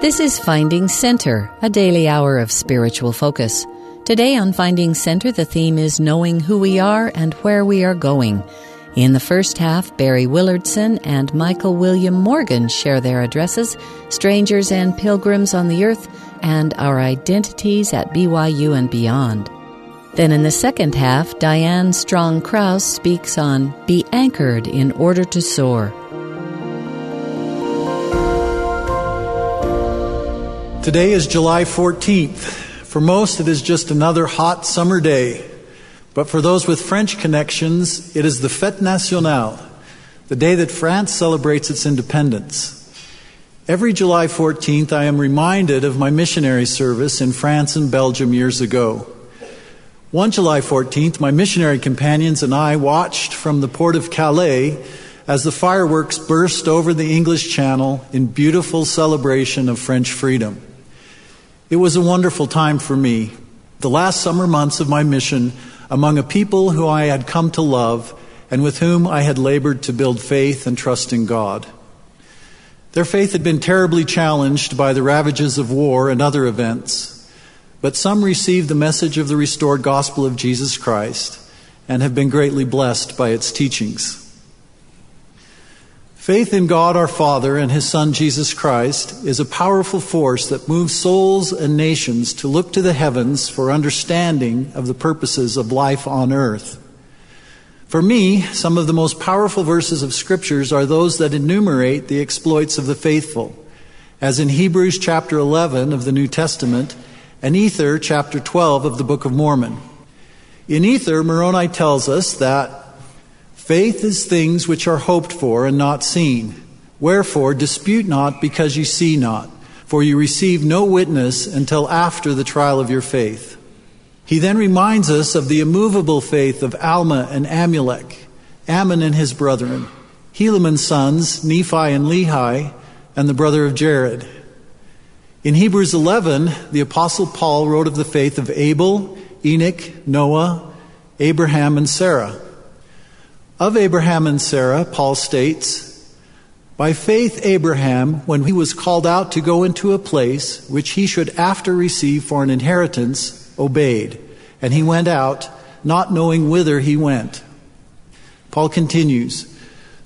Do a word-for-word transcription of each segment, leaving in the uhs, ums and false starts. This is Finding Center, a daily hour of spiritual focus. Today on Finding Center, the theme is knowing who we are and where we are going. In the first half, Barry Willardson and Michael William Morgan share their addresses, Strangers and Pilgrims on the Earth, and Our Identities at B Y U and Beyond. Then in the second half, Diane Strong-Kraus speaks on Be Anchored in Order to Soar. Today is July fourteenth. For most, it is just another hot summer day. But for those with French connections, it is the Fête Nationale, the day that France celebrates its independence. Every July fourteenth, I am reminded of my missionary service in France and Belgium years ago. One July fourteenth, my missionary companions and I watched from the port of Calais as the fireworks burst over the English Channel in beautiful celebration of French freedom. It was a wonderful time for me, the last summer months of my mission among a people who I had come to love and with whom I had labored to build faith and trust in God. Their faith had been terribly challenged by the ravages of war and other events, but some received the message of the restored gospel of Jesus Christ and have been greatly blessed by its teachings. Faith in God our Father and His Son Jesus Christ is a powerful force that moves souls and nations to look to the heavens for understanding of the purposes of life on earth. For me, some of the most powerful verses of Scriptures are those that enumerate the exploits of the faithful, as in Hebrews chapter eleven of the New Testament, and Ether, chapter twelve of the Book of Mormon. In Ether, Moroni tells us that faith is things which are hoped for and not seen. Wherefore, dispute not because ye see not, for you receive no witness until after the trial of your faith. He then reminds us of the immovable faith of Alma and Amulek, Ammon and his brethren, Helaman's sons, Nephi and Lehi, and the brother of Jared. In Hebrews eleven, the Apostle Paul wrote of the faith of Abel, Enoch, Noah, Abraham, and Sarah. Of Abraham and Sarah, Paul states, "By faith Abraham, when he was called out to go into a place which he should after receive for an inheritance, obeyed, and he went out, not knowing whither he went." Paul continues,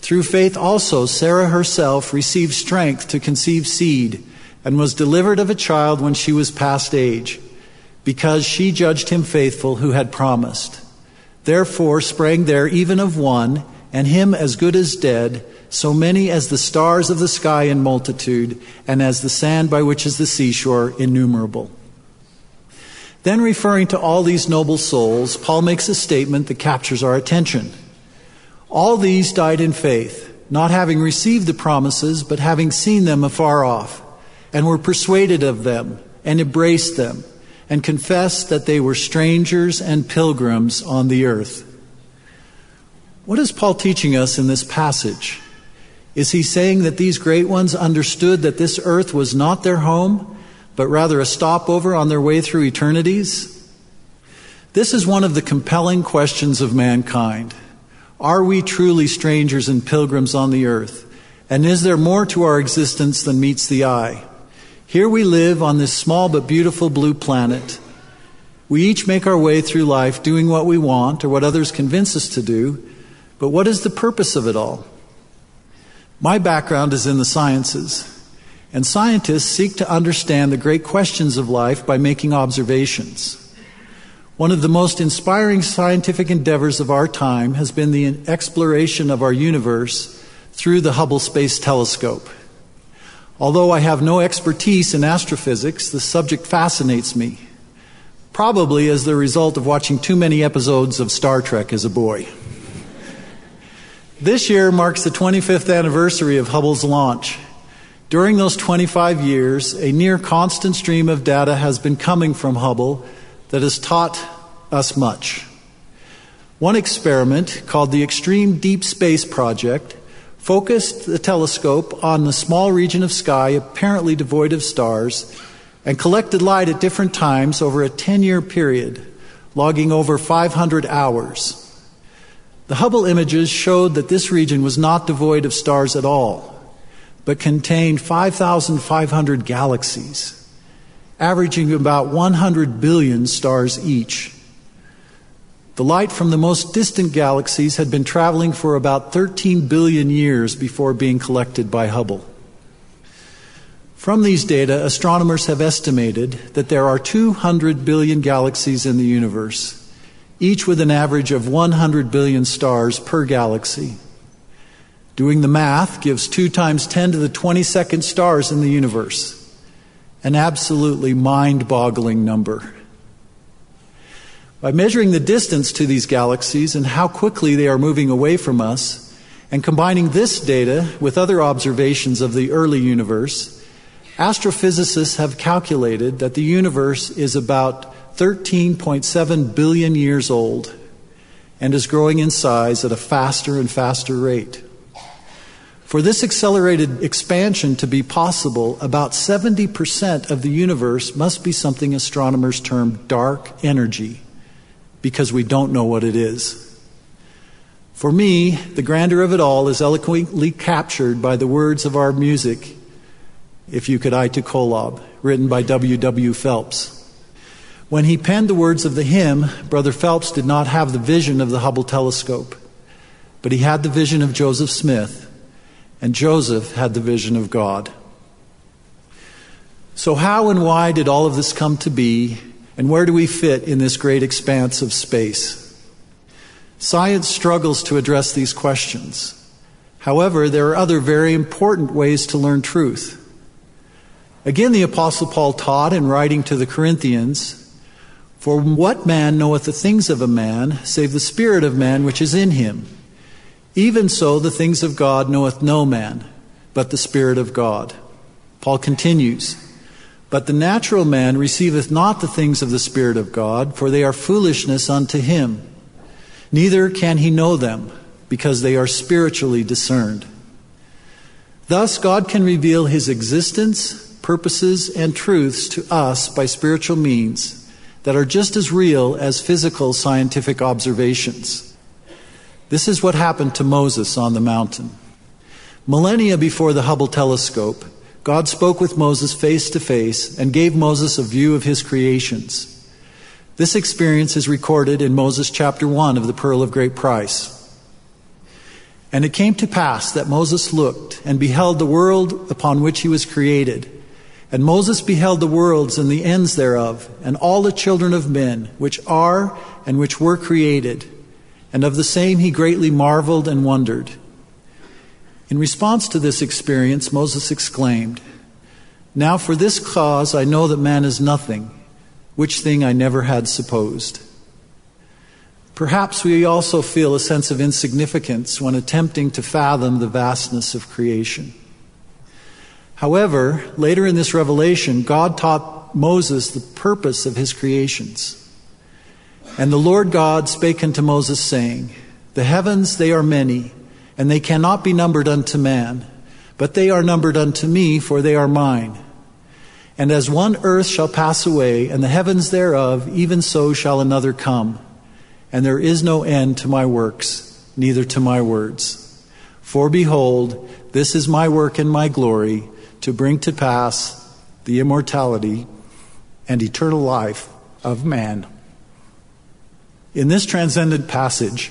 "Through faith also Sarah herself received strength to conceive seed, and was delivered of a child when she was past age, because she judged him faithful who had promised. Therefore sprang there even of one, and him as good as dead, so many as the stars of the sky in multitude, and as the sand by which is the seashore innumerable." Then, referring to all these noble souls, Paul makes a statement that captures our attention. "All these died in faith, not having received the promises, but having seen them afar off, and were persuaded of them, and embraced them, and confessed that they were strangers and pilgrims on the earth." What is Paul teaching us in this passage? Is he saying that these great ones understood that this earth was not their home, but rather a stopover on their way through eternities? This is one of the compelling questions of mankind. Are we truly strangers and pilgrims on the earth? And is there more to our existence than meets the eye? Here we live on this small but beautiful blue planet. We each make our way through life doing what we want or what others convince us to do, but what is the purpose of it all? My background is in the sciences, and scientists seek to understand the great questions of life by making observations. One of the most inspiring scientific endeavors of our time has been the exploration of our universe through the Hubble Space Telescope. Although I have no expertise in astrophysics, the subject fascinates me, probably as the result of watching too many episodes of Star Trek as a boy. This year marks the twenty-fifth anniversary of Hubble's launch. During those twenty-five years, a near constant stream of data has been coming from Hubble that has taught us much. One experiment, called the Extreme Deep Space Project, focused the telescope on the small region of sky apparently devoid of stars, and collected light at different times over a ten-year period, logging over five hundred hours. The Hubble images showed that this region was not devoid of stars at all. but contained five thousand five hundred galaxies, averaging about one hundred billion stars each. The light from the most distant galaxies had been traveling for about thirteen billion years before being collected by Hubble. From these data, astronomers have estimated that there are two hundred billion galaxies in the universe, each with an average of one hundred billion stars per galaxy. Doing the math gives two times ten to the twenty-second stars in the universe, an absolutely mind-boggling number. By measuring the distance to these galaxies and how quickly they are moving away from us, and combining this data with other observations of the early universe, astrophysicists have calculated that the universe is about thirteen point seven billion years old and is growing in size at a faster and faster rate. For this accelerated expansion to be possible, about seventy percent of the universe must be something astronomers term dark energy, because we don't know what it is. For me, the grandeur of it all is eloquently captured by the words of our music, If You Could Hie to Kolob, written by W. W. Phelps. When he penned the words of the hymn, Brother Phelps did not have the vision of the Hubble telescope, but he had the vision of Joseph Smith, and Joseph had the vision of God. So how and why did all of this come to be? And where do we fit in this great expanse of space? Science struggles to address these questions. However, there are other very important ways to learn truth. Again, the Apostle Paul taught in writing to the Corinthians, "For what man knoweth the things of a man, save the spirit of man which is in him? Even so, the things of God knoweth no man, but the Spirit of God." Paul continues, "But the natural man receiveth not the things of the Spirit of God, for they are foolishness unto him. Neither can he know them, because they are spiritually discerned." Thus, God can reveal His existence, purposes, and truths to us by spiritual means that are just as real as physical scientific observations. This is what happened to Moses on the mountain. Millennia before the Hubble telescope, God spoke with Moses face to face and gave Moses a view of his creations. This experience is recorded in Moses chapter one of the Pearl of Great Price. "And it came to pass that Moses looked and beheld the world upon which he was created. And Moses beheld the worlds and the ends thereof, and all the children of men, which are and which were created. And of the same he greatly marveled and wondered." In response to this experience, Moses exclaimed, "Now for this cause I know that man is nothing, which thing I never had supposed." Perhaps we also feel a sense of insignificance when attempting to fathom the vastness of creation. However, later in this revelation, God taught Moses the purpose of his creations. "And the Lord God spake unto Moses, saying, The heavens, they are many, and they cannot be numbered unto man, but they are numbered unto me, for they are mine. And as one earth shall pass away, and the heavens thereof, even so shall another come. And there is no end to my works, neither to my words. For behold, this is my work and my glory, to bring to pass the immortality and eternal life of man." In this transcendent passage,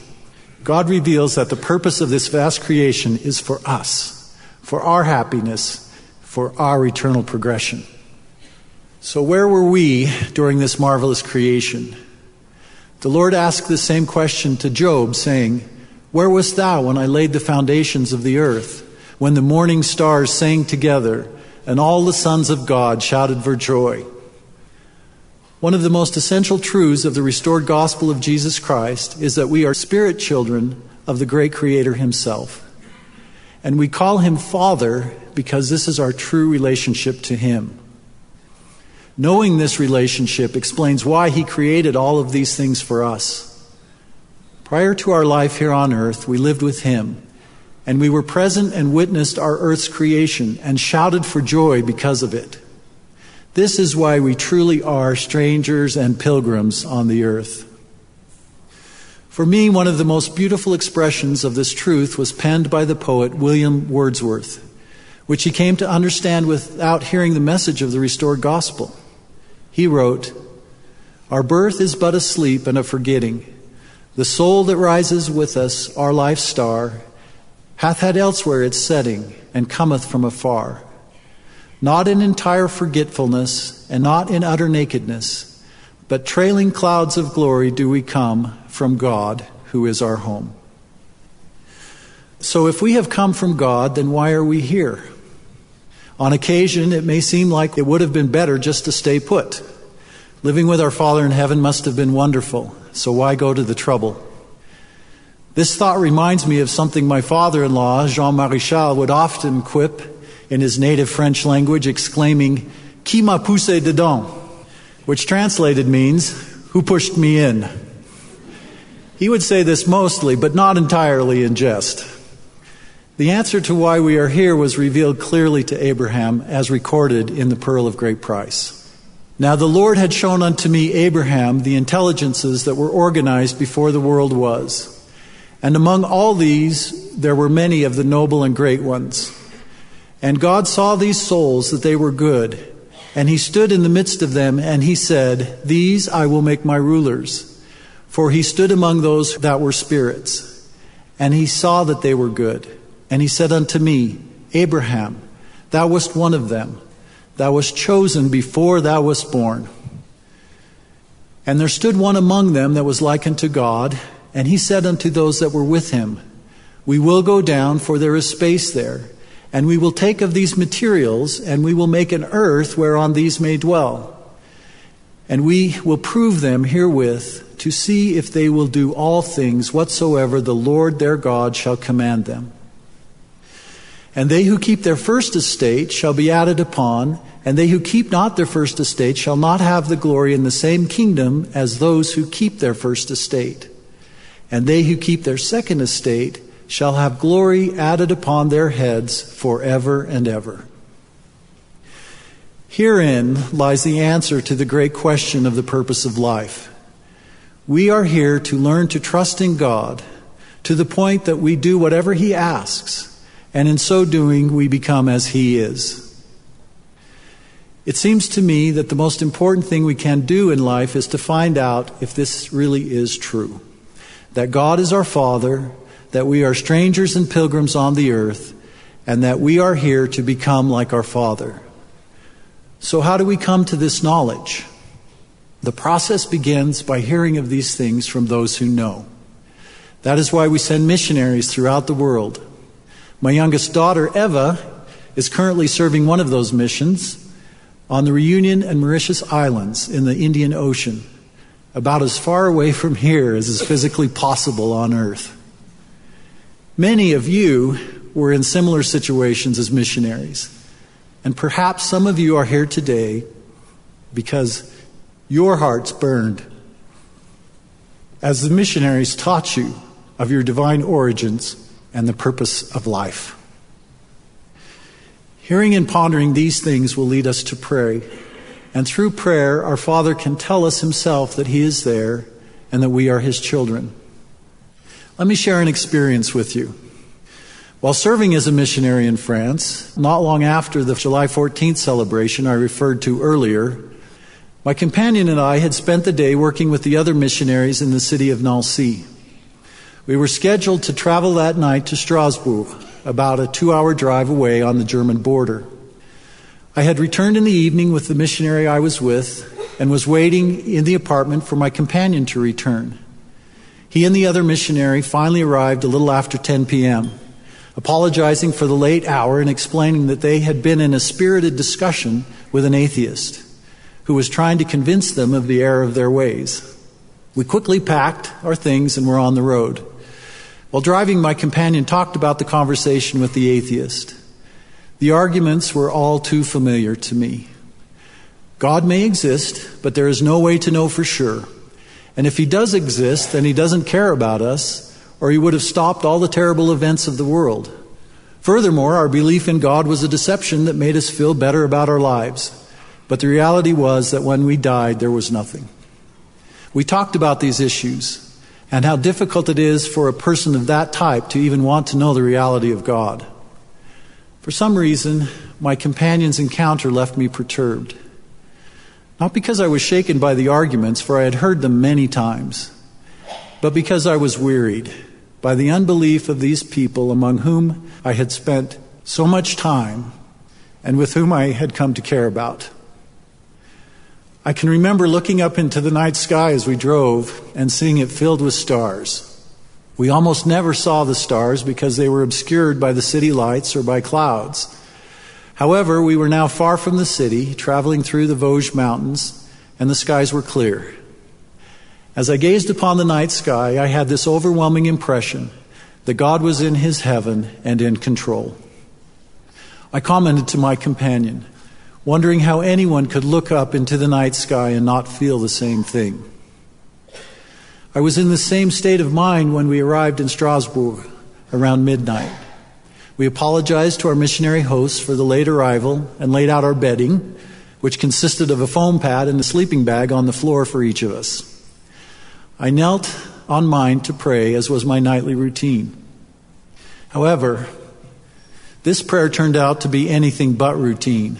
God reveals that the purpose of this vast creation is for us, for our happiness, for our eternal progression. So where were we during this marvelous creation? The Lord asked the same question to Job, saying, "Where wast thou when I laid the foundations of the earth, when the morning stars sang together, and all the sons of God shouted for joy?" One of the most essential truths of the restored gospel of Jesus Christ is that we are spirit children of the great Creator Himself. And we call Him Father because this is our true relationship to Him. Knowing this relationship explains why He created all of these things for us. Prior to our life here on earth, we lived with Him, and we were present and witnessed our earth's creation and shouted for joy because of it. This is why we truly are strangers and pilgrims on the earth. For me, one of the most beautiful expressions of this truth was penned by the poet William Wordsworth which he came to understand without hearing the message of the restored gospel. He wrote, "Our birth is but a sleep and a forgetting. The soul that rises with us, our life star, hath had elsewhere its setting, and cometh from afar. Not in entire forgetfulness, and not in utter nakedness, but trailing clouds of glory do we come from God, who is our home." So if we have come from God, then why are we here? On occasion, it may seem like it would have been better just to stay put. Living with our Father in heaven must have been wonderful, so why go to the trouble? This thought reminds me of something my father-in-law, Jean Marichal, would often quip in his native French language, exclaiming, "Qui m'a poussé dedans?" Which translated means, "Who pushed me in?" He would say this mostly, but not entirely in jest. The answer to why we are here was revealed clearly to Abraham, as recorded in the Pearl of Great Price. "Now the Lord had shown unto me, Abraham, the intelligences that were organized before the world was. And among all these, there were many of the noble and great ones. And God saw these souls, that they were good. And he stood in the midst of them, and he said, These I will make my rulers. For he stood among those that were spirits. And he saw that they were good. And he said unto me, Abraham, thou wast one of them. Thou wast chosen before thou wast born. And there stood one among them that was like unto God, and he said unto those that were with him, We will go down, for there is space there, and we will take of these materials, and we will make an earth whereon these may dwell. And we will prove them herewith, to see if they will do all things whatsoever the Lord their God shall command them. And they who keep their first estate shall be added upon, and they who keep not their first estate shall not have the glory in the same kingdom as those who keep their first estate. And they who keep their second estate shall have glory added upon their heads forever and ever." Herein lies the answer to the great question of the purpose of life. We are here to learn to trust in God to the point that we do whatever He asks, and in so doing we become as He is. It seems to me that the most important thing we can do in life is to find out if this really is true. That God is our Father, that we are strangers and pilgrims on the earth, and that we are here to become like our Father. So how do we come to this knowledge? The process begins by hearing of these things from those who know. That is why we send missionaries throughout the world. My youngest daughter, Eva, is currently serving one of those missions on the Reunion and Mauritius Islands in the Indian Ocean, about as far away from here as is physically possible on earth. Many of you were in similar situations as missionaries, and perhaps some of you are here today because your hearts burned as the missionaries taught you of your divine origins and the purpose of life. Hearing and pondering these things will lead us to pray. And through prayer, our Father can tell us Himself that He is there and that we are His children. Let me share an experience with you. While serving as a missionary in France, not long after the July fourteenth celebration I referred to earlier, my companion and I had spent the day working with the other missionaries in the city of Nancy. We were scheduled to travel that night to Strasbourg, about a two-hour drive away on the German border. I had returned in the evening with the missionary I was with and was waiting in the apartment for my companion to return. He and the other missionary finally arrived a little after ten p.m., apologizing for the late hour and explaining that they had been in a spirited discussion with an atheist who was trying to convince them of the error of their ways. We quickly packed our things and were on the road. While driving, my companion talked about the conversation with the atheist. The arguments were all too familiar to me. God may exist, but there is no way to know for sure. And if He does exist, then He doesn't care about us, or He would have stopped all the terrible events of the world. Furthermore, our belief in God was a deception that made us feel better about our lives. But the reality was that when we died, there was nothing. We talked about these issues and how difficult it is for a person of that type to even want to know the reality of God. For some reason, my companion's encounter left me perturbed. Not because I was shaken by the arguments, for I had heard them many times, but because I was wearied by the unbelief of these people among whom I had spent so much time and with whom I had come to care about. I can remember looking up into the night sky as we drove and seeing it filled with stars. We almost never saw the stars because they were obscured by the city lights or by clouds. However, we were now far from the city, traveling through the Vosges Mountains, and the skies were clear. As I gazed upon the night sky, I had this overwhelming impression that God was in his heaven and in control. I commented to my companion, wondering how anyone could look up into the night sky and not feel the same thing. I was in the same state of mind when we arrived in Strasbourg around midnight. We apologized to our missionary hosts for the late arrival and laid out our bedding, which consisted of a foam pad and a sleeping bag on the floor for each of us. I knelt on mine to pray, as was my nightly routine. However, this prayer turned out to be anything but routine.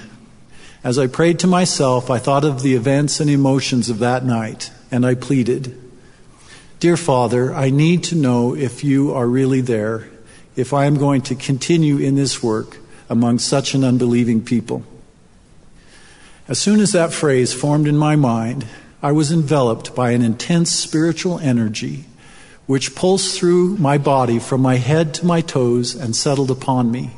As I prayed to myself, I thought of the events and emotions of that night, and I pleaded, "Dear Father, I need to know if you are really there, if I am going to continue in this work among such an unbelieving people." As soon as that phrase formed in my mind, I was enveloped by an intense spiritual energy which pulsed through my body from my head to my toes and settled upon me.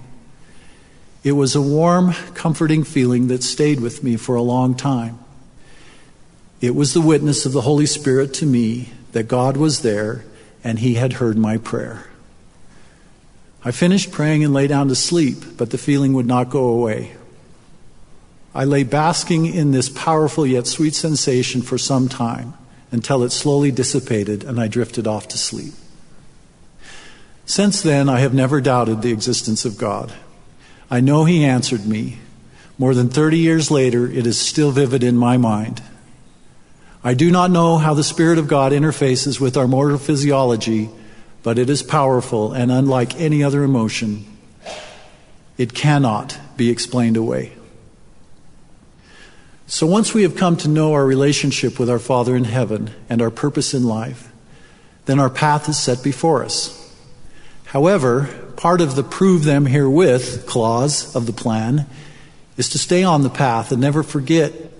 It was a warm, comforting feeling that stayed with me for a long time. It was the witness of the Holy Spirit to me that God was there and he had heard my prayer. I finished praying and lay down to sleep, but the feeling would not go away. I lay basking in this powerful yet sweet sensation for some time until it slowly dissipated and I drifted off to sleep. Since then, I have never doubted the existence of God. I know he answered me. More than thirty years later, it is still vivid in my mind. I do not know how the Spirit of God interfaces with our mortal physiology, but it is powerful and unlike any other emotion. It cannot be explained away. So once we have come to know our relationship with our Father in heaven and our purpose in life, then our path is set before us. However, part of the prove them herewith clause of the plan is to stay on the path and never forget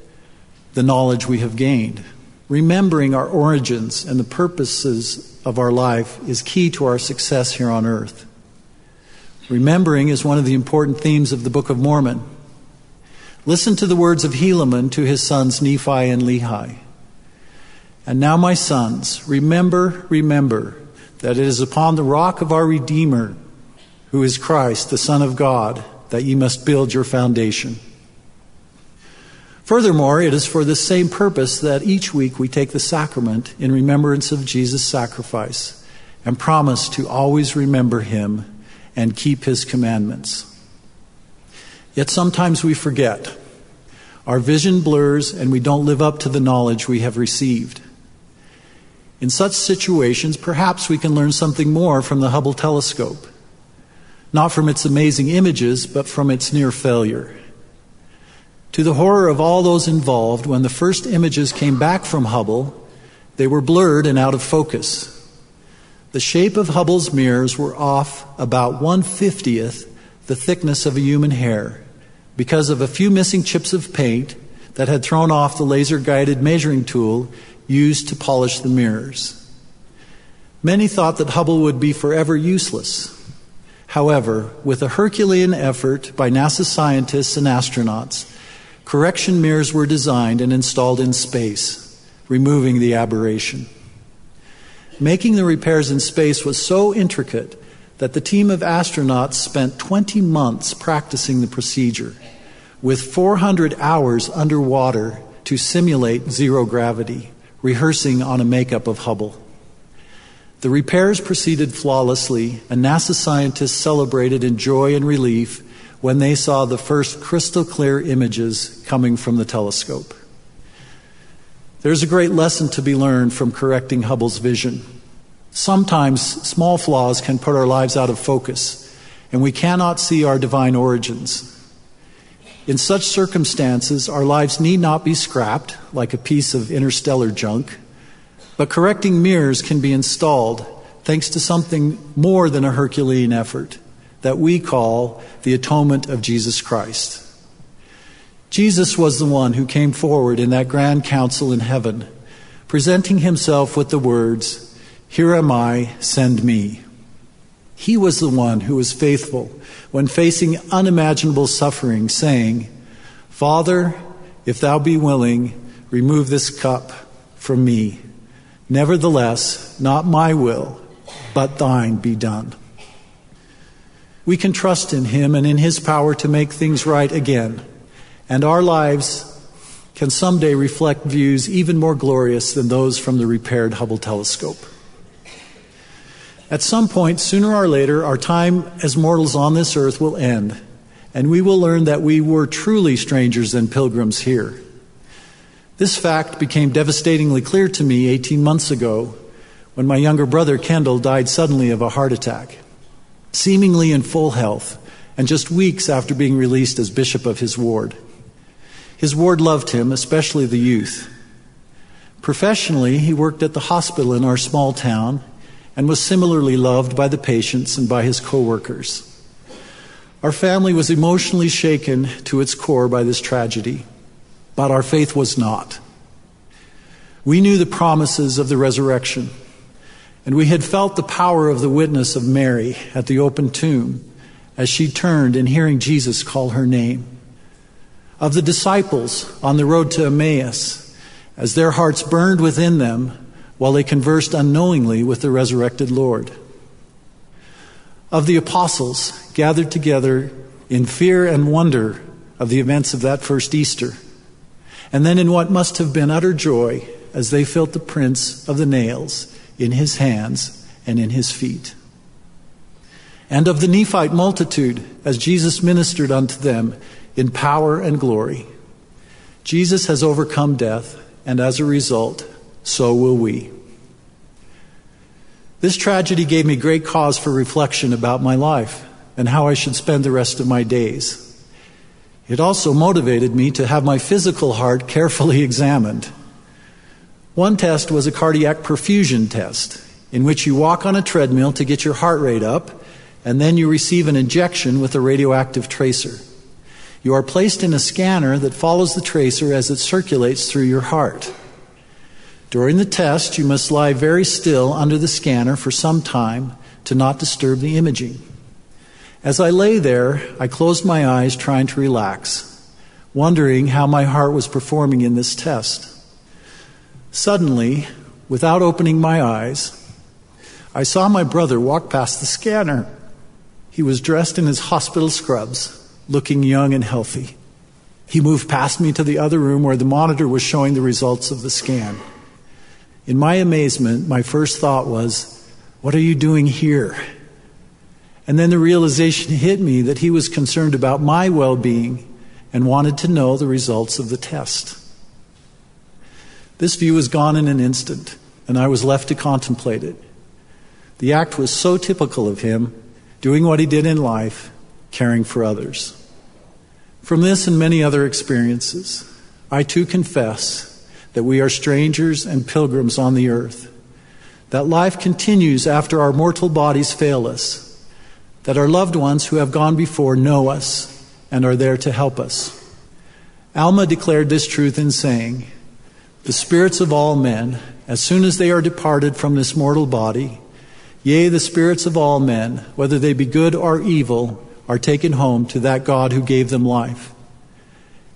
the knowledge we have gained. Remembering our origins and the purposes of our life is key to our success here on earth. Remembering is one of the important themes of the Book of Mormon. Listen to the words of Helaman to his sons Nephi and Lehi. "And now, my sons, remember, remember, that it is upon the rock of our Redeemer, who is Christ, the Son of God, that ye must build your foundation." Furthermore, it is for this same purpose that each week we take the sacrament in remembrance of Jesus' sacrifice and promise to always remember him and keep his commandments. Yet sometimes we forget. Our vision blurs and we don't live up to the knowledge we have received. In such situations, perhaps we can learn something more from the Hubble telescope, not from its amazing images, but from its near failure. To the horror of all those involved, when the first images came back from Hubble, they were blurred and out of focus. The shape of Hubble's mirrors were off about one fiftieth the thickness of a human hair because of a few missing chips of paint that had thrown off the laser-guided measuring tool used to polish the mirrors. Many thought that Hubble would be forever useless. However, with a Herculean effort by NASA scientists and astronauts, correction mirrors were designed and installed in space, removing the aberration. Making the repairs in space was so intricate that the team of astronauts spent twenty months practicing the procedure, with four hundred hours underwater to simulate zero gravity, rehearsing on a makeup of Hubble. The repairs proceeded flawlessly, and NASA scientists celebrated in joy and relief when they saw the first crystal clear images coming from the telescope. There's a great lesson to be learned from correcting Hubble's vision. Sometimes small flaws can put our lives out of focus, and we cannot see our divine origins. In such circumstances, our lives need not be scrapped like a piece of interstellar junk, but correcting mirrors can be installed thanks to something more than a Herculean effort that we call the atonement of Jesus Christ. Jesus was the one who came forward in that grand council in heaven, presenting himself with the words, "Here am I, send me." He was the one who was faithful when facing unimaginable suffering, saying, "Father, if thou be willing, remove this cup from me. Nevertheless, not my will, but thine be done." We can trust in him and in his power to make things right again, and our lives can someday reflect views even more glorious than those from the repaired Hubble telescope. At some point, sooner or later, our time as mortals on this earth will end, and we will learn that we were truly strangers and pilgrims here. This fact became devastatingly clear to me eighteen months ago when my younger brother Kendall died suddenly of a heart attack, seemingly in full health, and just weeks after being released as bishop of his ward. His ward loved him, especially the youth. Professionally, he worked at the hospital in our small town, and was similarly loved by the patients and by his co-workers. Our family was emotionally shaken to its core by this tragedy, but our faith was not. We knew the promises of the resurrection, and we had felt the power of the witness of Mary at the open tomb as she turned in hearing Jesus call her name, of the disciples on the road to Emmaus as their hearts burned within them while they conversed unknowingly with the resurrected Lord, of the apostles gathered together in fear and wonder of the events of that first Easter, and then in what must have been utter joy as they felt the prints of the nails in his hands and in his feet, and of the Nephite multitude as Jesus ministered unto them in power and glory. Jesus has overcome death, and as a result, so will we. This tragedy gave me great cause for reflection about my life and how I should spend the rest of my days. It also motivated me to have my physical heart carefully examined. One test was a cardiac perfusion test, in which you walk on a treadmill to get your heart rate up, and then you receive an injection with a radioactive tracer. You are placed in a scanner that follows the tracer as it circulates through your heart. During the test, you must lie very still under the scanner for some time to not disturb the imaging. As I lay there, I closed my eyes trying to relax, wondering how my heart was performing in this test. Suddenly, without opening my eyes, I saw my brother walk past the scanner. He was dressed in his hospital scrubs, looking young and healthy. He moved past me to the other room where the monitor was showing the results of the scan. In my amazement, my first thought was, "What are you doing here?" And then the realization hit me that he was concerned about my well-being and wanted to know the results of the test. This view was gone in an instant, and I was left to contemplate it. The act was so typical of him, doing what he did in life, caring for others. From this and many other experiences, I too confess that we are strangers and pilgrims on the earth, that life continues after our mortal bodies fail us, that our loved ones who have gone before know us and are there to help us. Alma declared this truth in saying, "The spirits of all men, as soon as they are departed from this mortal body, yea, the spirits of all men, whether they be good or evil, are taken home to that God who gave them life.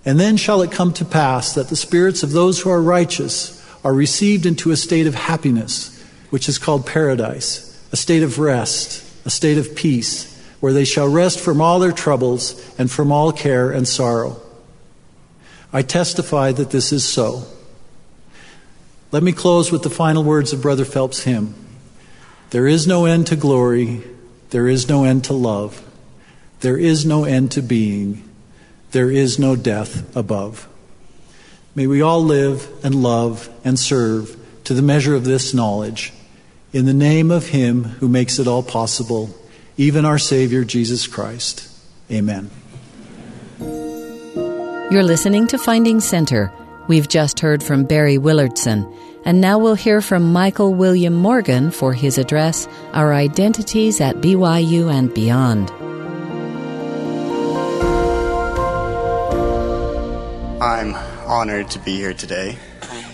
And then shall it come to pass that the spirits of those who are righteous are received into a state of happiness, which is called paradise, a state of rest, a state of peace, where they shall rest from all their troubles and from all care and sorrow." I testify that this is so. Let me close with the final words of Brother Phelps' hymn. "There is no end to glory, there is no end to love, there is no end to being, there is no death above." May we all live and love and serve to the measure of this knowledge, in the name of him who makes it all possible, even our Savior, Jesus Christ. Amen. You're listening to Finding Center. We've just heard from Barry Willardson, and now we'll hear from Michael William Morgan for his address, Our Identities at B Y U and Beyond. I'm honored to be here today.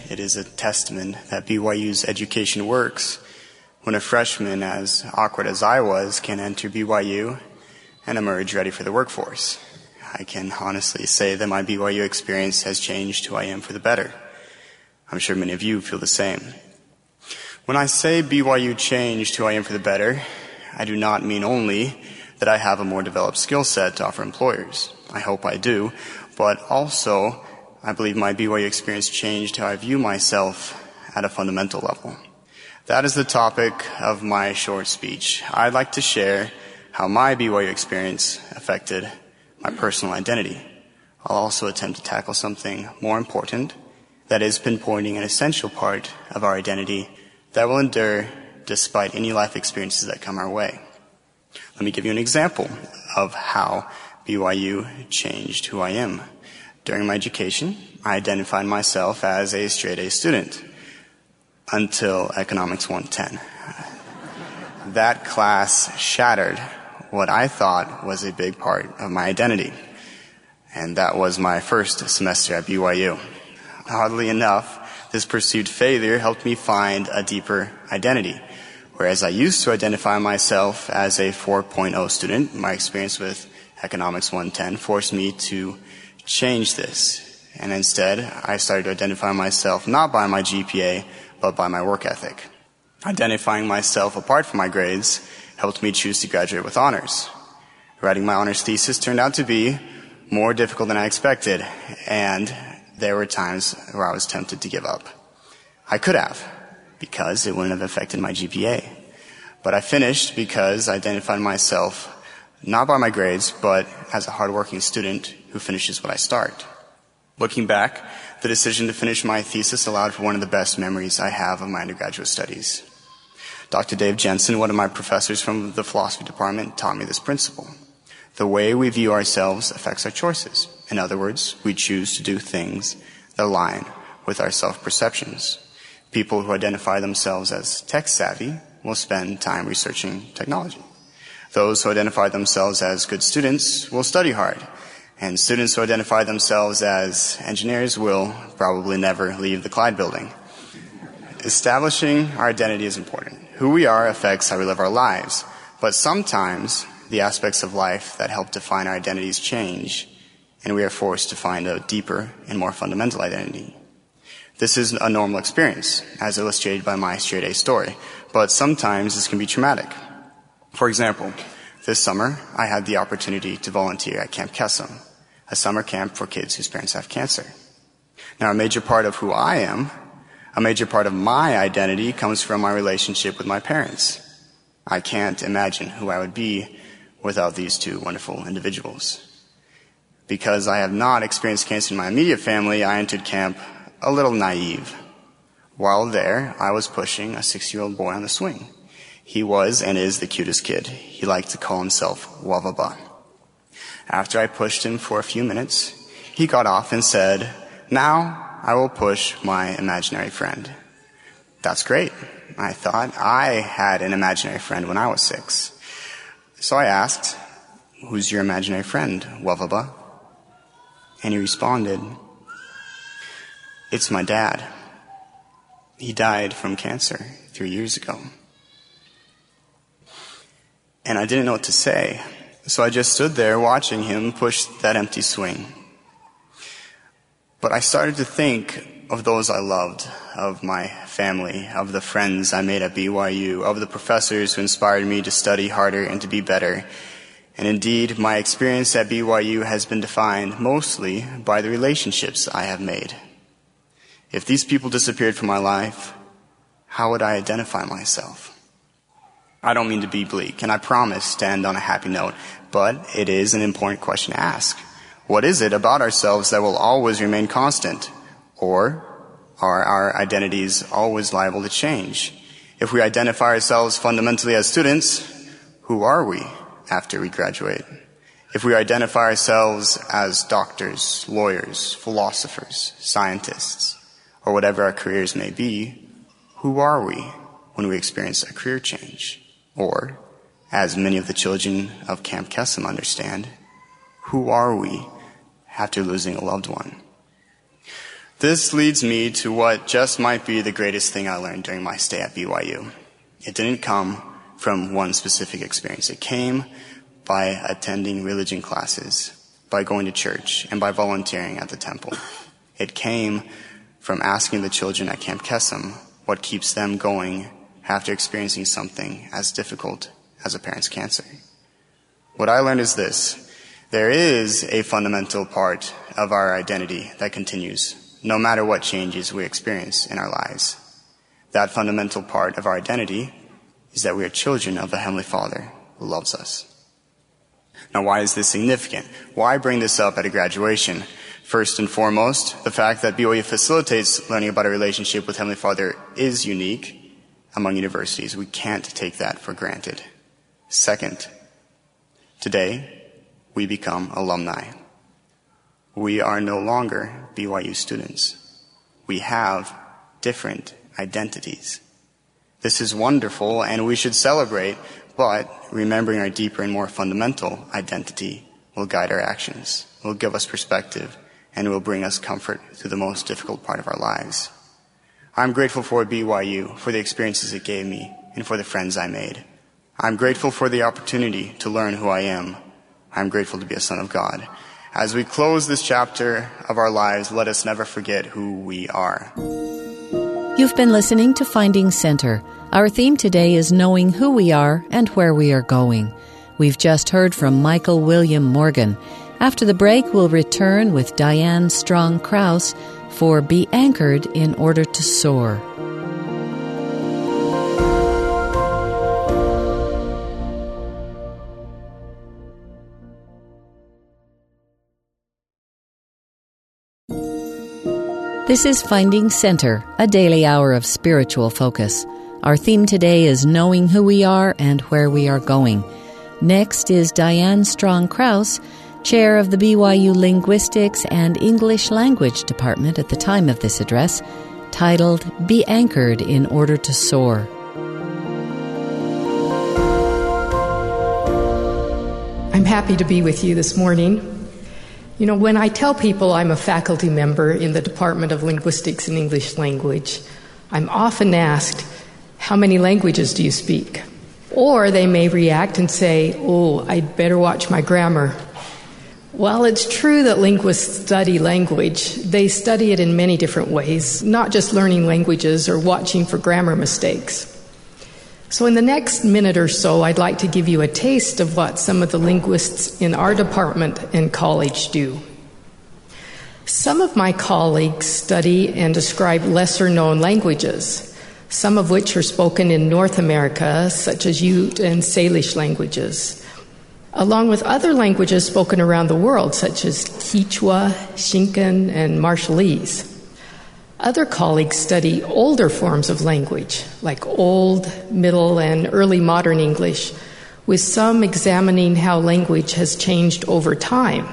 It is a testament that B Y U's education works when a freshman, as awkward as I was, can enter B Y U and emerge ready for the workforce. I can honestly say that my B Y U experience has changed who I am for the better. I'm sure many of you feel the same. When I say B Y U changed who I am for the better, I do not mean only that I have a more developed skill set to offer employers. I hope I do, but also I believe my B Y U experience changed how I view myself at a fundamental level. That is the topic of my short speech. I'd like to share how my B Y U experience affected my personal identity. I'll also attempt to tackle something more important, that is pinpointing an essential part of our identity that will endure despite any life experiences that come our way. Let me give you an example of how B Y U changed who I am. During my education, I identified myself as a straight-A student until Economics one ten. That class shattered what I thought was a big part of my identity, and that was my first semester at B Y U. Oddly enough, this perceived failure helped me find a deeper identity. Whereas I used to identify myself as a four point oh student, my experience with Economics one ten forced me to change this. And instead, I started to identify myself not by my G P A, but by my work ethic. Identifying myself apart from my grades helped me choose to graduate with honors. Writing my honors thesis turned out to be more difficult than I expected, and there were times where I was tempted to give up. I could have, because it wouldn't have affected my G P A. But I finished because I identified myself not by my grades, but as a hardworking student who finishes what I start. Looking back, the decision to finish my thesis allowed for one of the best memories I have of my undergraduate studies. Doctor Dave Jensen, one of my professors from the philosophy department, taught me this principle. The way we view ourselves affects our choices. In other words, we choose to do things that align with our self-perceptions. People who identify themselves as tech-savvy will spend time researching technology. Those who identify themselves as good students will study hard. And students who identify themselves as engineers will probably never leave the Clyde building. Establishing our identity is important. Who we are affects how we live our lives. But sometimes the aspects of life that help define our identities change, and we are forced to find a deeper and more fundamental identity. This is a normal experience, as illustrated by my straight A story, but sometimes this can be traumatic. For example, this summer, I had the opportunity to volunteer at Camp Kesem, a summer camp for kids whose parents have cancer. Now, a major part of who I am, a major part of my identity comes from my relationship with my parents. I can't imagine who I would be without these two wonderful individuals. Because I have not experienced cancer in my immediate family, I entered camp a little naive. While there, I was pushing a six-year-old boy on the swing. He was and is the cutest kid. He liked to call himself Wavaba. After I pushed him for a few minutes, he got off and said, "Now I will push my imaginary friend." That's great, I thought. I had an imaginary friend when I was six. So I asked, "Who's your imaginary friend, Wavaba?" And he responded, "It's my dad. He died from cancer three years ago." And I didn't know what to say, so I just stood there watching him push that empty swing. But I started to think of those I loved, of my family, of the friends I made at B Y U, of the professors who inspired me to study harder and to be better. And indeed, my experience at B Y U has been defined mostly by the relationships I have made. If these people disappeared from my life, how would I identify myself? I don't mean to be bleak, and I promise to end on a happy note, but it is an important question to ask. What is it about ourselves that will always remain constant? Or are our identities always liable to change? If we identify ourselves fundamentally as students, who are we after we graduate? If we identify ourselves as doctors, lawyers, philosophers, scientists, or whatever our careers may be, who are we when we experience a career change? Or, as many of the children of Camp Kesem understand, who are we after losing a loved one? This leads me to what just might be the greatest thing I learned during my stay at B Y U. It didn't come from one specific experience. It came by attending religion classes, by going to church, and by volunteering at the temple. It came from asking the children at Camp Kesem what keeps them going after experiencing something as difficult as a parent's cancer. What I learned is this. There is a fundamental part of our identity that continues no matter what changes we experience in our lives. That fundamental part of our identity is that we are children of the Heavenly Father who loves us. Now, why is this significant? Why bring this up at a graduation? First and foremost, the fact that B Y U facilitates learning about our relationship with Heavenly Father is unique among universities. We can't take that for granted. Second, today, we become alumni. We are no longer B Y U students. We have different identities. This is wonderful, and we should celebrate, but remembering our deeper and more fundamental identity will guide our actions, will give us perspective, and will bring us comfort through the most difficult part of our lives. I'm grateful for B Y U, for the experiences it gave me, and for the friends I made. I'm grateful for the opportunity to learn who I am. I'm grateful to be a son of God. As we close this chapter of our lives, let us never forget who we are. You've been listening to Finding Center. Our theme today is knowing who we are and where we are going. We've just heard from Michael William Morgan. After the break, we'll return with Diane Strong-Kraus for Be Anchored in Order to Soar. This is Finding Center, a daily hour of spiritual focus. Our theme today is knowing who we are and where we are going. Next is Diane Strong-Kraus, chair of the B Y U Linguistics and English Language Department at the time of this address, titled Be Anchored in Order to Soar. I'm happy to be with you this morning. You know, when I tell people I'm a faculty member in the Department of Linguistics and English Language, I'm often asked, how many languages do you speak? Or they may react and say, oh, I'd better watch my grammar. While it's true that linguists study language, they study it in many different ways, not just learning languages or watching for grammar mistakes. So in the next minute or so, I'd like to give you a taste of what some of the linguists in our department and college do. Some of my colleagues study and describe lesser-known languages, some of which are spoken in North America, such as Ute and Salish languages, along with other languages spoken around the world, such as Quechua, Chincan, and Marshallese. Other colleagues study older forms of language, like Old, Middle, and Early Modern English, with some examining how language has changed over time.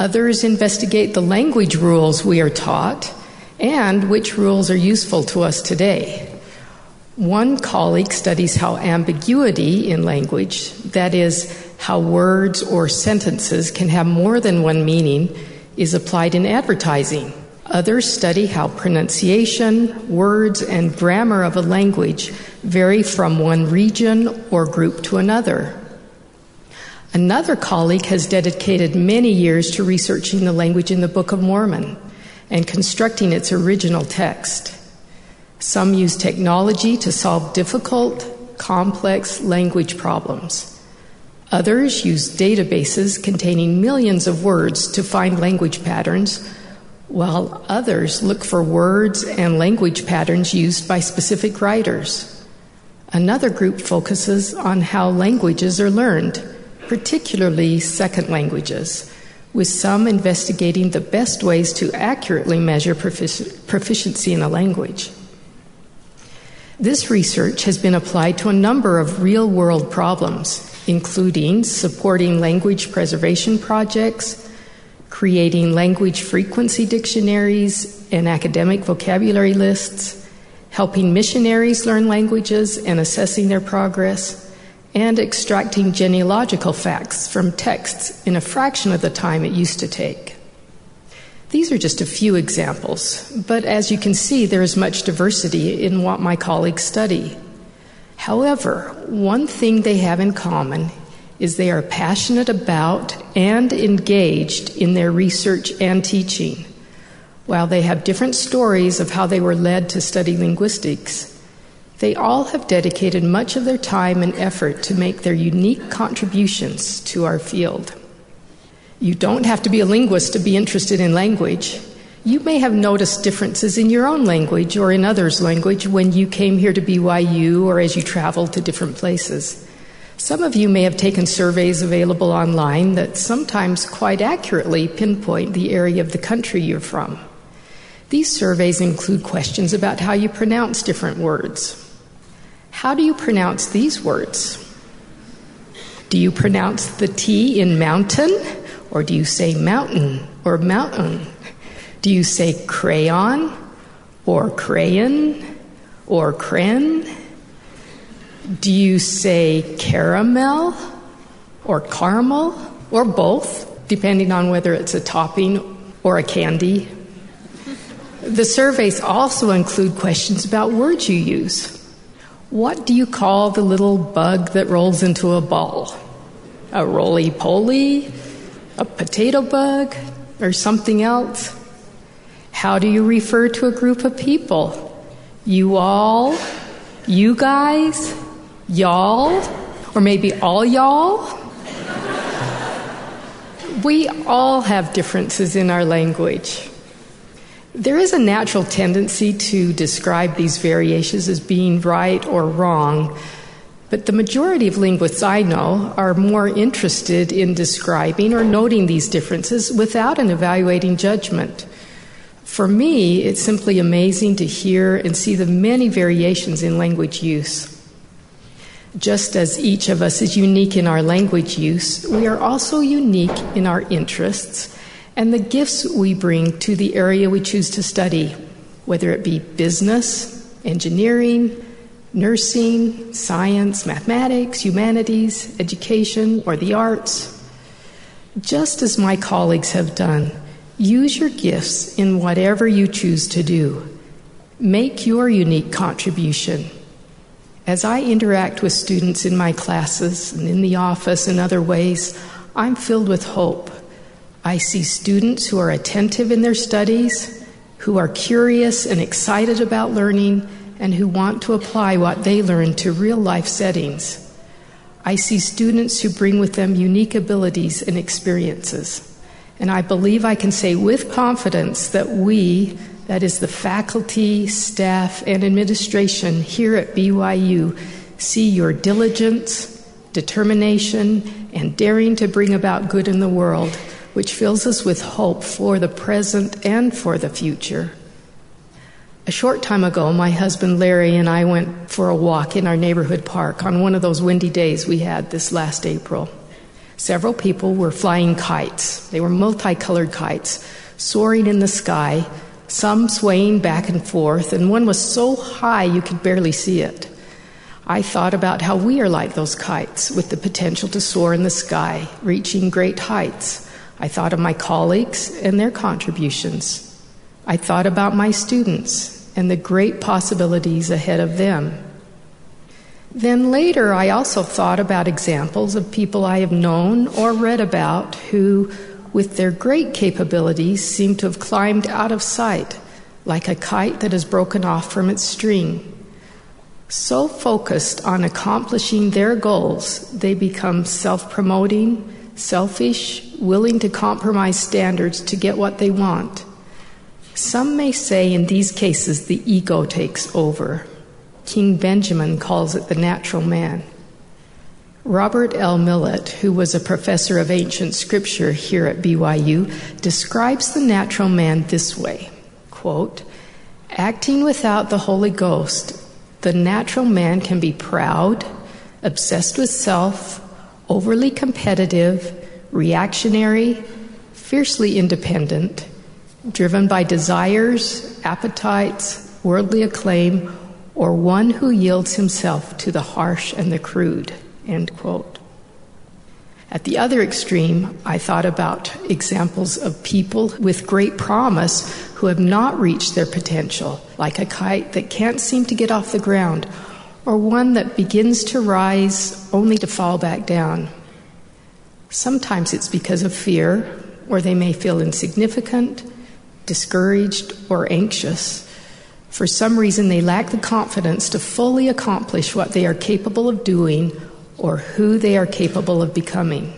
Others investigate the language rules we are taught and which rules are useful to us today. One colleague studies how ambiguity in language, that is, how words or sentences can have more than one meaning, is applied in advertising. Others study how pronunciation, words, and grammar of a language vary from one region or group to another. Another colleague has dedicated many years to researching the language in the Book of Mormon and constructing its original text. Some use technology to solve difficult, complex language problems. Others use databases containing millions of words to find language patterns, while others look for words and language patterns used by specific writers. Another group focuses on how languages are learned, particularly second languages, with some investigating the best ways to accurately measure profic- proficiency in a language. This research has been applied to a number of real-world problems, including supporting language preservation projects, creating language frequency dictionaries and academic vocabulary lists, helping missionaries learn languages and assessing their progress, and extracting genealogical facts from texts in a fraction of the time it used to take. These are just a few examples, but as you can see, there is much diversity in what my colleagues study. However, one thing they have in common is they are passionate about and engaged in their research and teaching. While they have different stories of how they were led to study linguistics, they all have dedicated much of their time and effort to make their unique contributions to our field. You don't have to be a linguist to be interested in language. You may have noticed differences in your own language or in others' language when you came here to B Y U or as you traveled to different places. Some of you may have taken surveys available online that sometimes quite accurately pinpoint the area of the country you're from. These surveys include questions about how you pronounce different words. How do you pronounce these words? Do you pronounce the T in mountain? Or do you say mountain or mountain? Do you say crayon or crayon or cren? Do you say caramel or caramel or both, depending on whether it's a topping or a candy? The surveys also include questions about words you use. What do you call the little bug that rolls into a ball? A roly-poly? A potato bug, or something else? How do you refer to a group of people? You all, you guys, y'all, or maybe all y'all? We all have differences in our language. There is a natural tendency to describe these variations as being right or wrong, but the majority of linguists I know are more interested in describing or noting these differences without an evaluating judgment. For me, it's simply amazing to hear and see the many variations in language use. Just as each of us is unique in our language use, we are also unique in our interests and the gifts we bring to the area we choose to study, whether it be business, engineering, nursing, science, mathematics, humanities, education, or the arts. Just as my colleagues have done, use your gifts in whatever you choose to do. Make your unique contribution. As I interact with students in my classes and in the office and other ways, I'm filled with hope. I see students who are attentive in their studies, who are curious and excited about learning, and who want to apply what they learn to real-life settings. I see students who bring with them unique abilities and experiences. And I believe I can say with confidence that we, that is the faculty, staff, and administration here at B Y U, see your diligence, determination, and daring to bring about good in the world, which fills us with hope for the present and for the future. A short time ago, my husband Larry and I went for a walk in our neighborhood park on one of those windy days we had this last April. Several people were flying kites. They were multicolored kites, soaring in the sky, some swaying back and forth, and one was so high you could barely see it. I thought about how we are like those kites, with the potential to soar in the sky, reaching great heights. I thought of my colleagues and their contributions. I thought about my students and the great possibilities ahead of them. Then later, I also thought about examples of people I have known or read about who, with their great capabilities, seem to have climbed out of sight, like a kite that has broken off from its string. So focused on accomplishing their goals, they become self-promoting, selfish, willing to compromise standards to get what they want. Some may say in these cases the ego takes over. King Benjamin calls it the natural man. Robert L. Millet, who was a professor of ancient scripture here at B Y U, describes the natural man this way, quote, "Acting without the Holy Ghost, The natural man can be proud, obsessed with self, overly competitive, reactionary, fiercely independent, driven by desires, appetites, worldly acclaim, or one who yields himself to the harsh and the crude," end quote. At the other extreme, I thought about examples of people with great promise who have not reached their potential, like a kite that can't seem to get off the ground, or one that begins to rise only to fall back down. Sometimes it's because of fear, or they may feel insignificant, discouraged, or anxious. For some reason, they lack the confidence to fully accomplish what they are capable of doing or who they are capable of becoming.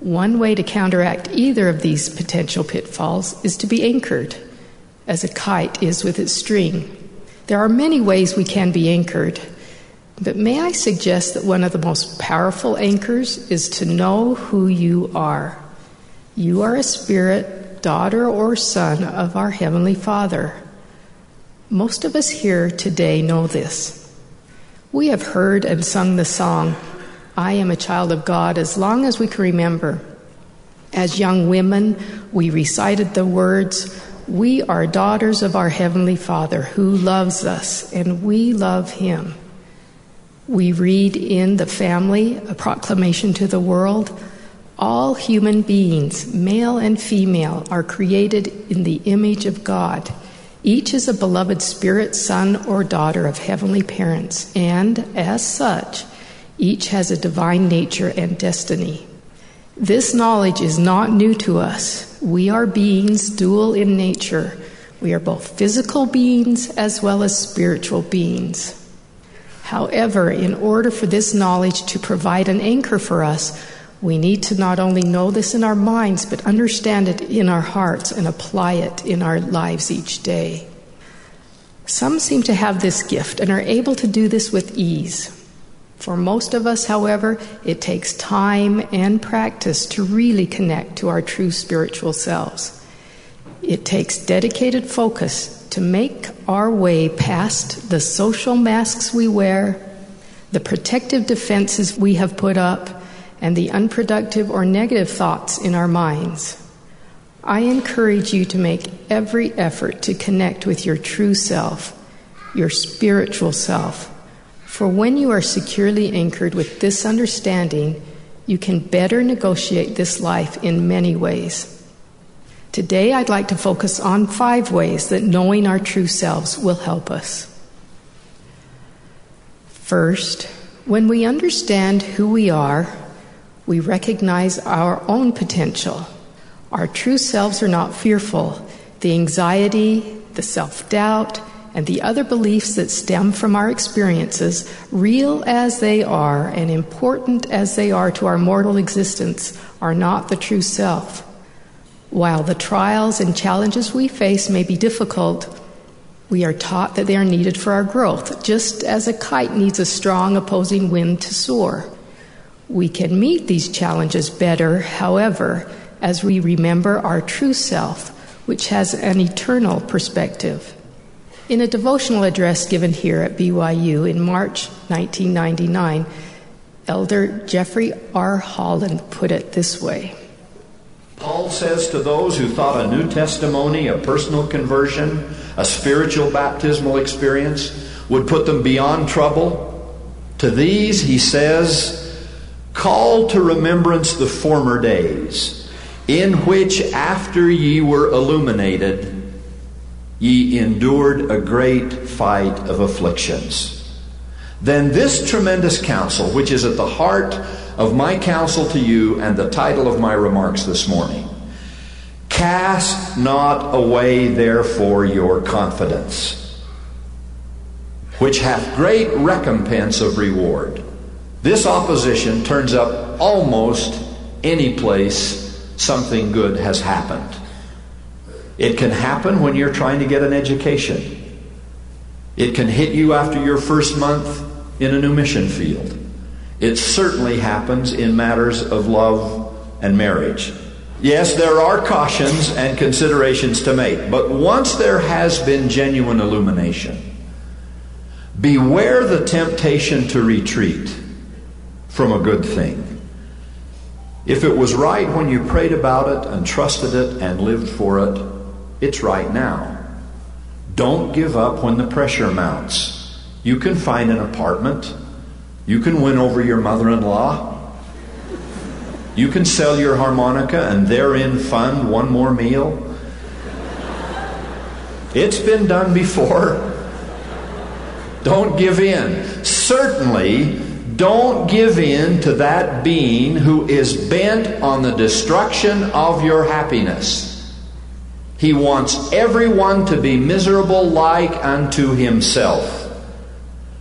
One way to counteract either of these potential pitfalls is to be anchored, as a kite is with its string. There are many ways we can be anchored, but may I suggest that one of the most powerful anchors is to know who you are. You are a spirit, daughter or son of our Heavenly Father. Most of us here today know this. We have heard and sung the song, "I am a child of God," as long as we can remember. As young women, we recited the words, "We are daughters of our Heavenly Father who loves us, and we love Him." We read in The Family, a proclamation to the world, "All human beings, male and female, are created in the image of God. Each is a beloved spirit, son, or daughter of heavenly parents, and, as such, each has a divine nature and destiny." This knowledge is not new to us. We are beings dual in nature. We are both physical beings as well as spiritual beings. However, in order for this knowledge to provide an anchor for us, we need to not only know this in our minds, but understand it in our hearts and apply it in our lives each day. Some seem to have this gift and are able to do this with ease. For most of us, however, it takes time and practice to really connect to our true spiritual selves. It takes dedicated focus to make our way past the social masks we wear, the protective defenses we have put up, and the unproductive or negative thoughts in our minds. I encourage you to make every effort to connect with your true self, your spiritual self. For when you are securely anchored with this understanding, you can better negotiate this life in many ways. Today, I'd like to focus on five ways that knowing our true selves will help us. First, when we understand who we are, we recognize our own potential. Our true selves are not fearful. The anxiety, the self-doubt, and the other beliefs that stem from our experiences, real as they are and important as they are to our mortal existence, are not the true self. While the trials and challenges we face may be difficult, we are taught that they are needed for our growth, just as a kite needs a strong opposing wind to soar. We can meet these challenges better, however, as we remember our true self, which has an eternal perspective. In a devotional address given here at B Y U in March nineteen ninety-nine, Elder Jeffrey R. Holland put it this way. Paul says to those who thought a new testimony, a personal conversion, a spiritual baptismal experience would put them beyond trouble, to these he says, "Call to remembrance the former days, in which after ye were illuminated, ye endured a great fight of afflictions. Then this tremendous counsel, which is at the heart of my counsel to you and the title of my remarks this morning, cast not away therefore your confidence, which hath great recompense of reward." This opposition turns up almost any place something good has happened. It can happen when you're trying to get an education. It can hit you after your first month in a new mission field. It certainly happens in matters of love and marriage. Yes, there are cautions and considerations to make, but once there has been genuine illumination, Beware the temptation to retreat from a good thing. If it was right when you prayed about it and trusted it and lived for it, it's right now. Don't give up when the pressure mounts. You can find an apartment. You can win over your mother-in-law. You can sell your harmonica and therein fund one more meal. It's been done before. Don't give in. Certainly, don't give in to that being who is bent on the destruction of your happiness. He wants everyone to be miserable like unto himself.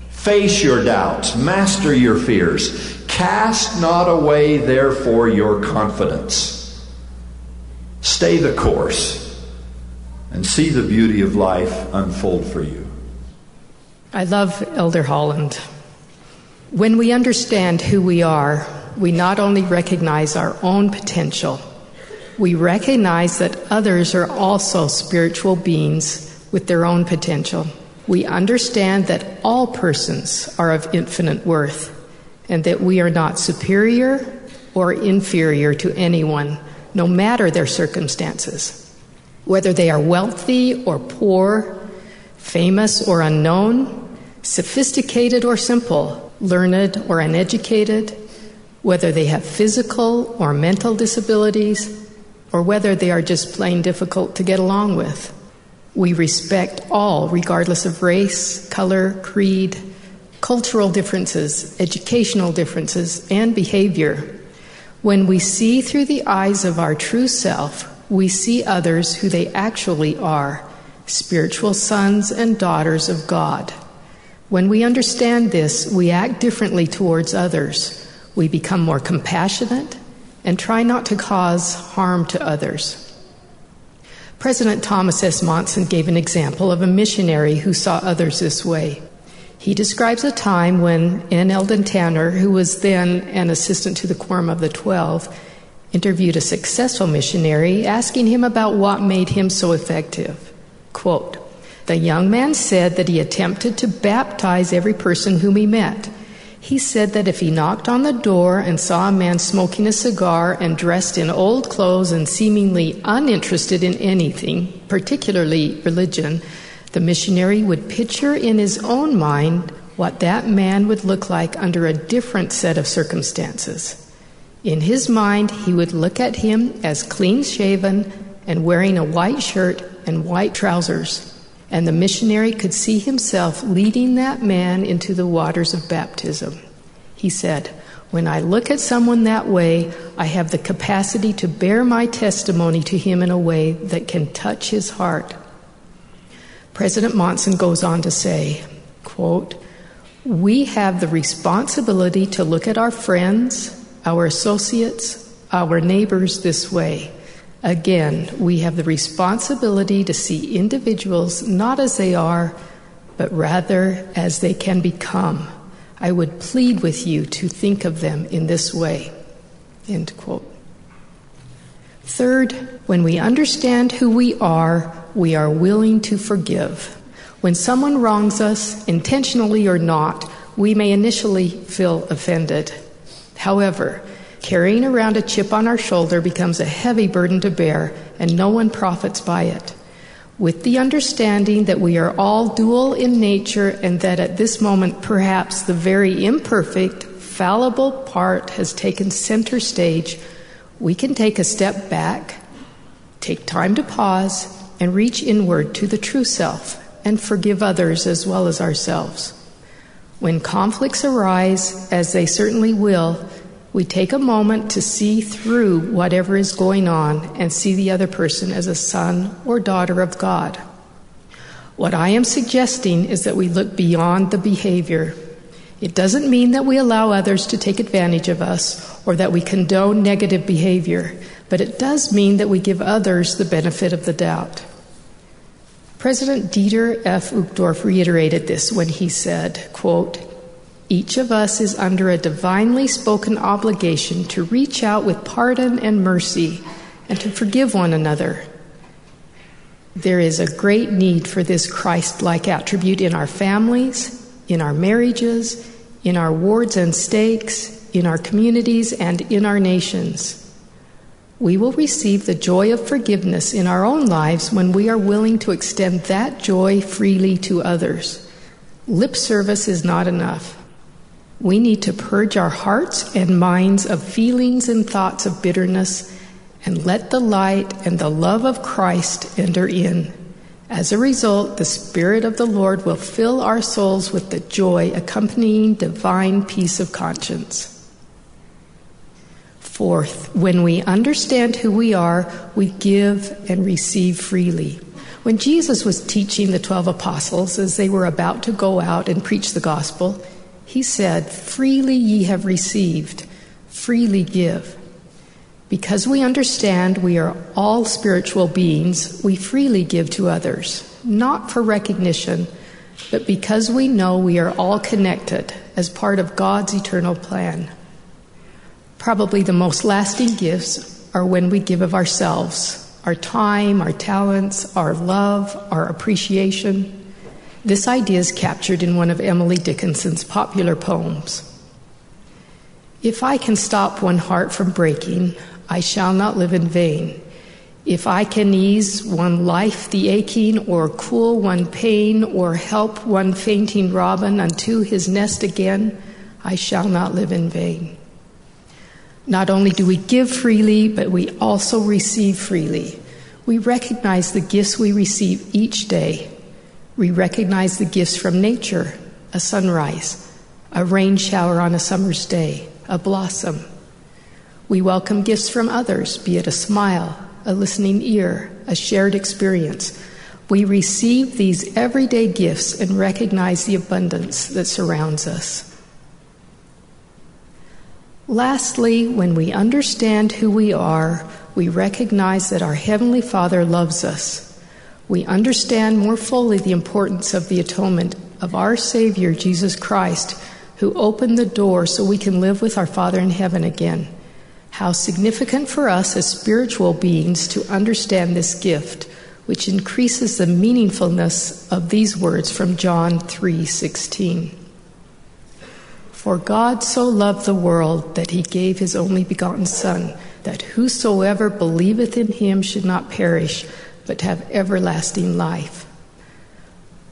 Face your doubts, master your fears. Cast not away, therefore, your confidence. Stay the course and see the beauty of life unfold for you. I love Elder Holland. When we understand who we are, we not only recognize our own potential, we recognize that others are also spiritual beings with their own potential. We understand that all persons are of infinite worth, and that we are not superior or inferior to anyone, no matter their circumstances. Whether they are wealthy or poor, famous or unknown, sophisticated or simple, learned or uneducated, whether they have physical or mental disabilities, or whether they are just plain difficult to get along with. We respect all, regardless of race, color, creed, cultural differences, educational differences, and behavior. When we see through the eyes of our true self, we see others who they actually are, spiritual sons and daughters of God. When we understand this, we act differently towards others. We become more compassionate and try not to cause harm to others. President Thomas S. Monson gave an example of a missionary who saw others this way. He describes a time when N. Eldon Tanner, who was then an assistant to the Quorum of the Twelve, interviewed a successful missionary, asking him about what made him so effective. Quote, "The young man said that he attempted to baptize every person whom he met. He said that if he knocked on the door and saw a man smoking a cigar and dressed in old clothes and seemingly uninterested in anything, particularly religion, the missionary would picture in his own mind what that man would look like under a different set of circumstances. In his mind, he would look at him as clean-shaven and wearing a white shirt and white trousers, and the missionary could see himself leading that man into the waters of baptism. He said, 'When I look at someone that way, I have the capacity to bear my testimony to him in a way that can touch his heart.'" President Monson goes on to say, quote, "We have the responsibility to look at our friends, our associates, our neighbors this way. Again, we have the responsibility to see individuals not as they are, but rather as they can become. I would plead with you to think of them in this way." End quote. Third, when we understand who we are, we are willing to forgive. When someone wrongs us, intentionally or not, we may initially feel offended. However, carrying around a chip on our shoulder becomes a heavy burden to bear, and no one profits by it. With the understanding that we are all dual in nature and that at this moment perhaps the very imperfect, fallible part has taken center stage, we can take a step back, take time to pause, and reach inward to the true self and forgive others as well as ourselves. When conflicts arise, as they certainly will, we take a moment to see through whatever is going on and see the other person as a son or daughter of God. What I am suggesting is that we look beyond the behavior. It doesn't mean that we allow others to take advantage of us or that we condone negative behavior, but it does mean that we give others the benefit of the doubt. President Dieter F. Uchtdorf reiterated this when he said, quote, "Each of us is under a divinely spoken obligation to reach out with pardon and mercy and to forgive one another. There is a great need for this Christ-like attribute in our families, in our marriages, in our wards and stakes, in our communities, and in our nations. We will receive the joy of forgiveness in our own lives when we are willing to extend that joy freely to others. Lip service is not enough. We need to purge our hearts and minds of feelings and thoughts of bitterness and let the light and the love of Christ enter in. As a result, the Spirit of the Lord will fill our souls with the joy accompanying divine peace of conscience. Fourth, when we understand who we are, we give and receive freely. When Jesus was teaching the twelve apostles as they were about to go out and preach the gospel, he said, "Freely ye have received, freely give." Because we understand we are all spiritual beings, we freely give to others, not for recognition, but because we know we are all connected as part of God's eternal plan. Probably the most lasting gifts are when we give of ourselves, our time, our talents, our love, our appreciation. This idea is captured in one of Emily Dickinson's popular poems. If I can stop one heart from breaking, I shall not live in vain. If I can ease one life the aching, or cool one pain, or help one fainting robin unto his nest again, I shall not live in vain. Not only do we give freely, but we also receive freely. We recognize the gifts we receive each day. We recognize the gifts from nature, a sunrise, a rain shower on a summer's day, a blossom. We welcome gifts from others, be it a smile, a listening ear, a shared experience. We receive these everyday gifts and recognize the abundance that surrounds us. Lastly, when we understand who we are, we recognize that our Heavenly Father loves us. We understand more fully the importance of the atonement of our Savior, Jesus Christ, who opened the door so we can live with our Father in heaven again. How significant for us as spiritual beings to understand this gift, which increases the meaningfulness of these words from John three sixteen. For God so loved the world that he gave his only begotten Son, that whosoever believeth in him should not perish, but have everlasting life.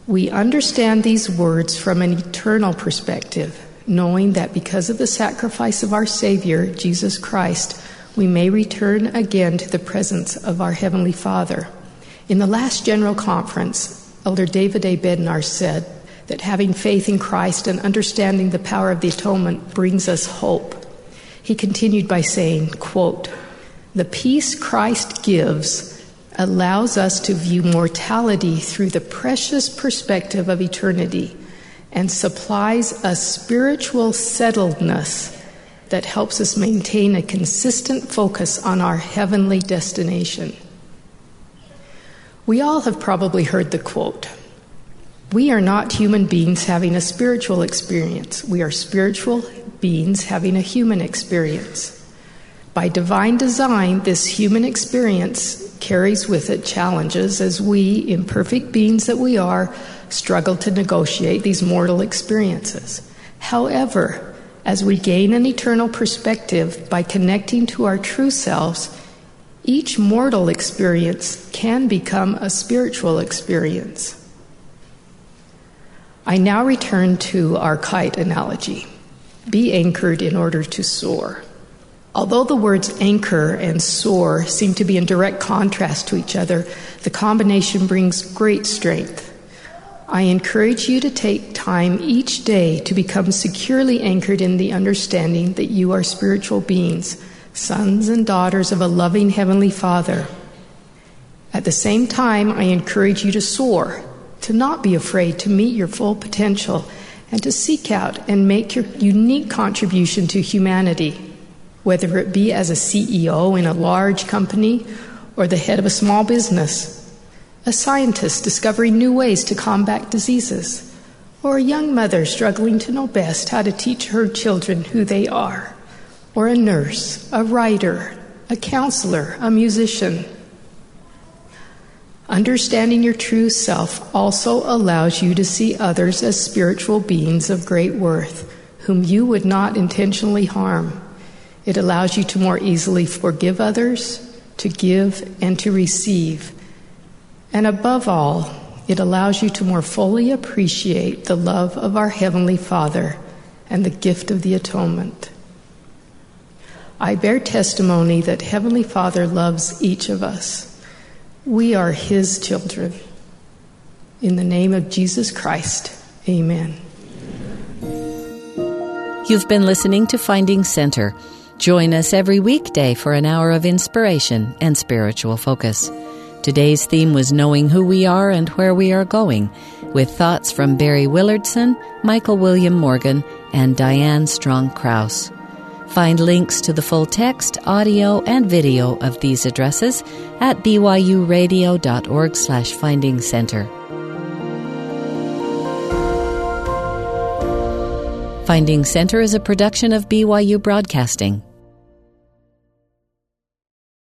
We understand these words from an eternal perspective, knowing that because of the sacrifice of our Savior, Jesus Christ, we may return again to the presence of our Heavenly Father. In the last General Conference, Elder David A. Bednar said that having faith in Christ and understanding the power of the atonement brings us hope. He continued by saying, quote, "The peace Christ gives allows us to view mortality through the precious perspective of eternity, and supplies a spiritual settledness that helps us maintain a consistent focus on our heavenly destination." We all have probably heard the quote, "We are not human beings having a spiritual experience. We are spiritual beings having a human experience." By divine design, this human experience carries with it challenges as we, imperfect beings that we are, struggle to negotiate these mortal experiences. However, as we gain an eternal perspective by connecting to our true selves, each mortal experience can become a spiritual experience. I now return to our kite analogy. Be anchored in order to soar. Although the words anchor and soar seem to be in direct contrast to each other, the combination brings great strength. I encourage you to take time each day to become securely anchored in the understanding that you are spiritual beings, sons and daughters of a loving Heavenly Father. At the same time, I encourage you to soar, to not be afraid to meet your full potential, and to seek out and make your unique contribution to humanity, whether it be as a C E O in a large company or the head of a small business, a scientist discovering new ways to combat diseases, or a young mother struggling to know best how to teach her children who they are, or a nurse, a writer, a counselor, a musician. Understanding your true self also allows you to see others as spiritual beings of great worth, whom you would not intentionally harm. It allows you to more easily forgive others, to give, and to receive. And above all, it allows you to more fully appreciate the love of our Heavenly Father and the gift of the atonement. I bear testimony that Heavenly Father loves each of us. We are His children. In the name of Jesus Christ, amen. You've been listening to Finding Center. Join us every weekday for an hour of inspiration and spiritual focus. Today's theme was Knowing Who We Are and Where We Are Going, with thoughts from Barry Willardson, Michael William Morgan, and Diane Strong-Kraus. Find links to the full text, audio, and video of these addresses at byuradio.org slash Finding Center. Finding Center is a production of B Y U Broadcasting.